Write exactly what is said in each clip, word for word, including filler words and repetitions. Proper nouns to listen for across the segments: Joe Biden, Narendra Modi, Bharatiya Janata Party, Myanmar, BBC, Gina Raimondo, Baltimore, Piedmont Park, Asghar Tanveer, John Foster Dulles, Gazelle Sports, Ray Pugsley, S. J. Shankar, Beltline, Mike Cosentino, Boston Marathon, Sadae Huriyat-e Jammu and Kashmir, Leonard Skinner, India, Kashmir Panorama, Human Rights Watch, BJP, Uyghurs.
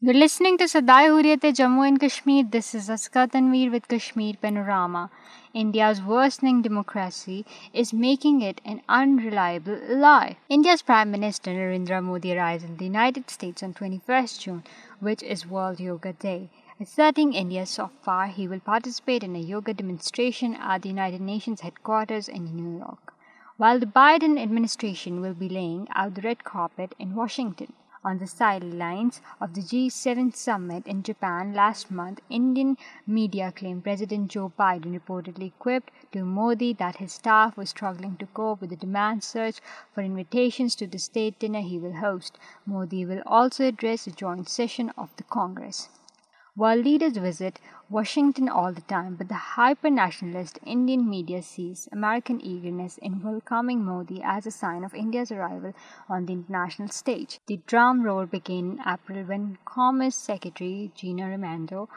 You're listening to Sadae Huriyat-e Jammu and Kashmir. This is Asghar Tanveer with Kashmir Panorama. India's worsening democracy is making it an unreliable ally. India's Prime Minister Narendra Modi arrives in the United States on the twenty-first of June, which is World Yoga Day. Asserting India's soft power, he will participate in a yoga demonstration at the United Nations headquarters in New York, while the Biden administration will be laying out the red carpet in Washington. On the sidelines of the G seven summit in Japan last month, Indian media claimed President Joe Biden reportedly quipped to Modi that his staff was struggling to cope with the demand surge for invitations to the state dinner he will host. Modi will also address a joint session of the Congress. While leaders visit Washington all the time, but the hyper-nationalist Indian media sees American eagerness in welcoming Modi as a sign of India's arrival on the international stage. The drum roll began in April when Commerce Secretary Gina Raimondo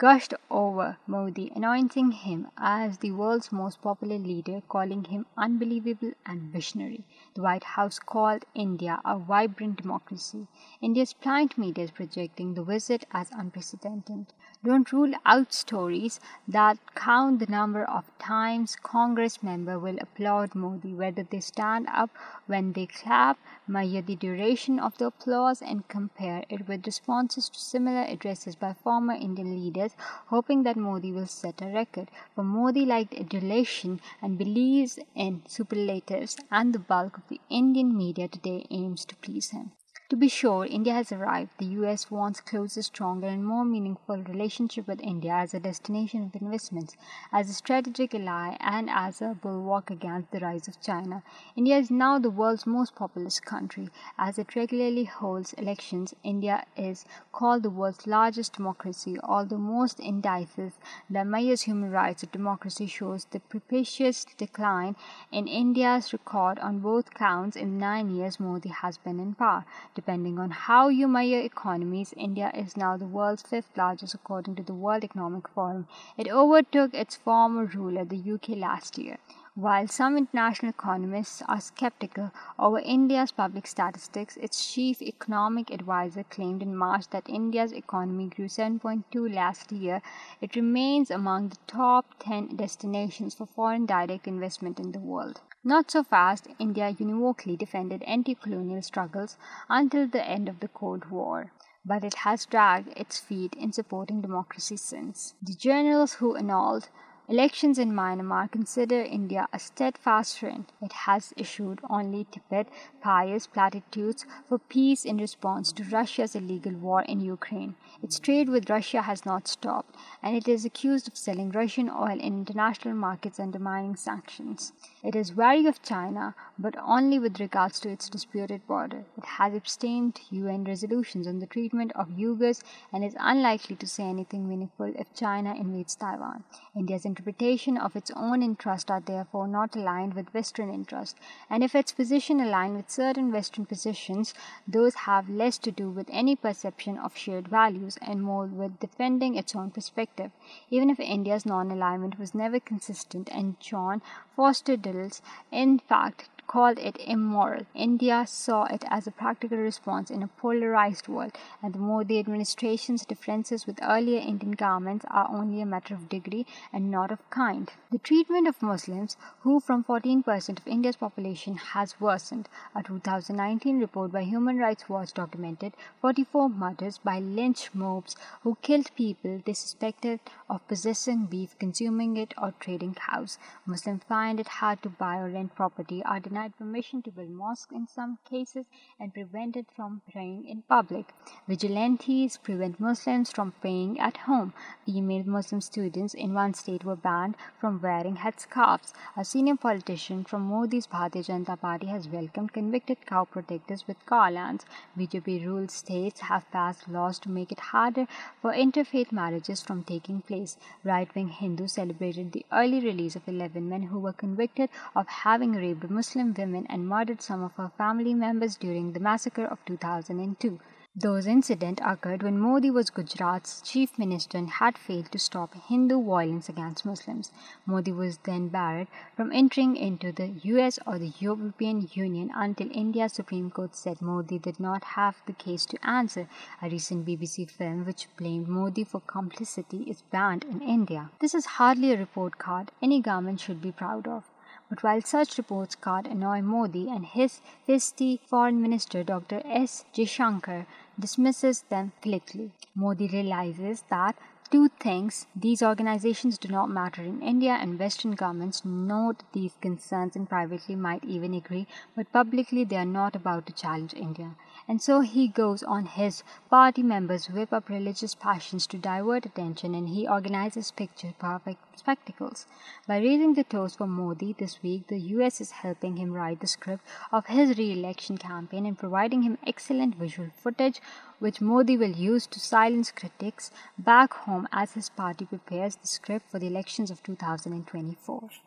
gushed over Modi, anointing him as the world's most popular leader, calling him unbelievable and visionary. The White House called India a vibrant democracy. India's pliant media is projecting the visit as unprecedented. Don't rule out stories that count the number of times Congress members will applaud Modi, whether they stand up when they clap, measure the duration of the applause, and compare it with responses to similar addresses by former Indian leaders, hoping that Modi will set a record. For Modi liked adulation and believes in superlatives, and the bulk of the Indian media today aims to please him. To be sure, India has arrived. The U S wants closer, stronger and more meaningful relationship with India as a destination of investments, as a strategic ally and as a bulwark against the rise of China. India is now the world's most populous country. As it regularly holds elections, India is called the world's largest democracy. Although most indices that measure human rights or democracy shows the precipitous decline in India's record on both counts in nine years Modi has been in power. Depending on how you measure economies, India is now the world's fifth largest according to the World Economic Forum. It overtook its former ruler, the U K, last year. While some international economists are skeptical over India's public statistics, its chief economic advisor claimed in March that India's economy grew seven point two percent last year. It remains among the top ten destinations for foreign direct investment in the world. Not so fast. India univocally defended anti-colonial struggles until the end of the Cold War, but it has dragged its feet in supporting democracy since. The generals who annulled elections in Myanmar consider India a steadfast friend. It has issued only tepid, pious platitudes for peace in response to Russia's illegal war in Ukraine. Its trade with Russia has not stopped, and it is accused of selling Russian oil in international markets, undermining sanctions. It is wary of China, but only with regards to its disputed border. It has abstained U N resolutions on the treatment of Uyghurs and is unlikely to say anything meaningful if China invades Taiwan. India's interpretation of its own interests are therefore not aligned with Western interests, and if its position align with certain Western positions, those have less to do with any perception of shared values and more with defending its own perspective. Even if India's non-alignment was never consistent, and John Foster Dulles, in fact, called it immoral, India saw it as a practical response in a polarized world, and the Modi administration's differences with earlier Indian governments are only a matter of degree and not of kind. The treatment of Muslims, who from fourteen percent of India's population, has worsened. A two thousand nineteen report by Human Rights Watch documented forty-four murders by lynch mobs who killed people they suspected of possessing beef, consuming it or trading cows. Muslims find it hard to buy or rent property, are denied permission to build mosques in some cases, and prevented from praying in public. Vigilantes prevent Muslims from praying at home. Female Muslim students in one state were banned from wearing headscarves. A senior politician from Modi's Bharatiya Janata Party has welcomed convicted cow protectors with garlands. B J P ruled states have passed laws to make it harder for interfaith marriages from taking place. Right-wing Hindus celebrated the early release of eleven men who were convicted of having raped a Muslim women and murdered some of her family members during the massacre of two thousand two. Those incidents occurred when Modi was Gujarat's chief minister and had failed to stop Hindu violence against Muslims. Modi was then barred from entering into the U S or the European Union until India's Supreme Court said Modi did not have the case to answer. A recent B B C film which blamed Modi for complicity is banned in India. This is hardly a report card any government should be proud of. But while such reports card annoy Modi and his fisty foreign minister Doctor S. J. Shankar dismisses them glibly, Modi realizes that two things: these organizations do not matter in India, and Western governments note these concerns and privately might even agree, but publicly they are not about to challenge India. And so he goes on his party members whip up religious passions to divert attention, and he organizes picture-perfect spectacles. By raising the toast for Modi this week, the U S is helping him write the script of his re-election campaign and providing him excellent visual footage, which Modi will use to silence critics back home as his party prepares the script for the elections of two thousand twenty-four.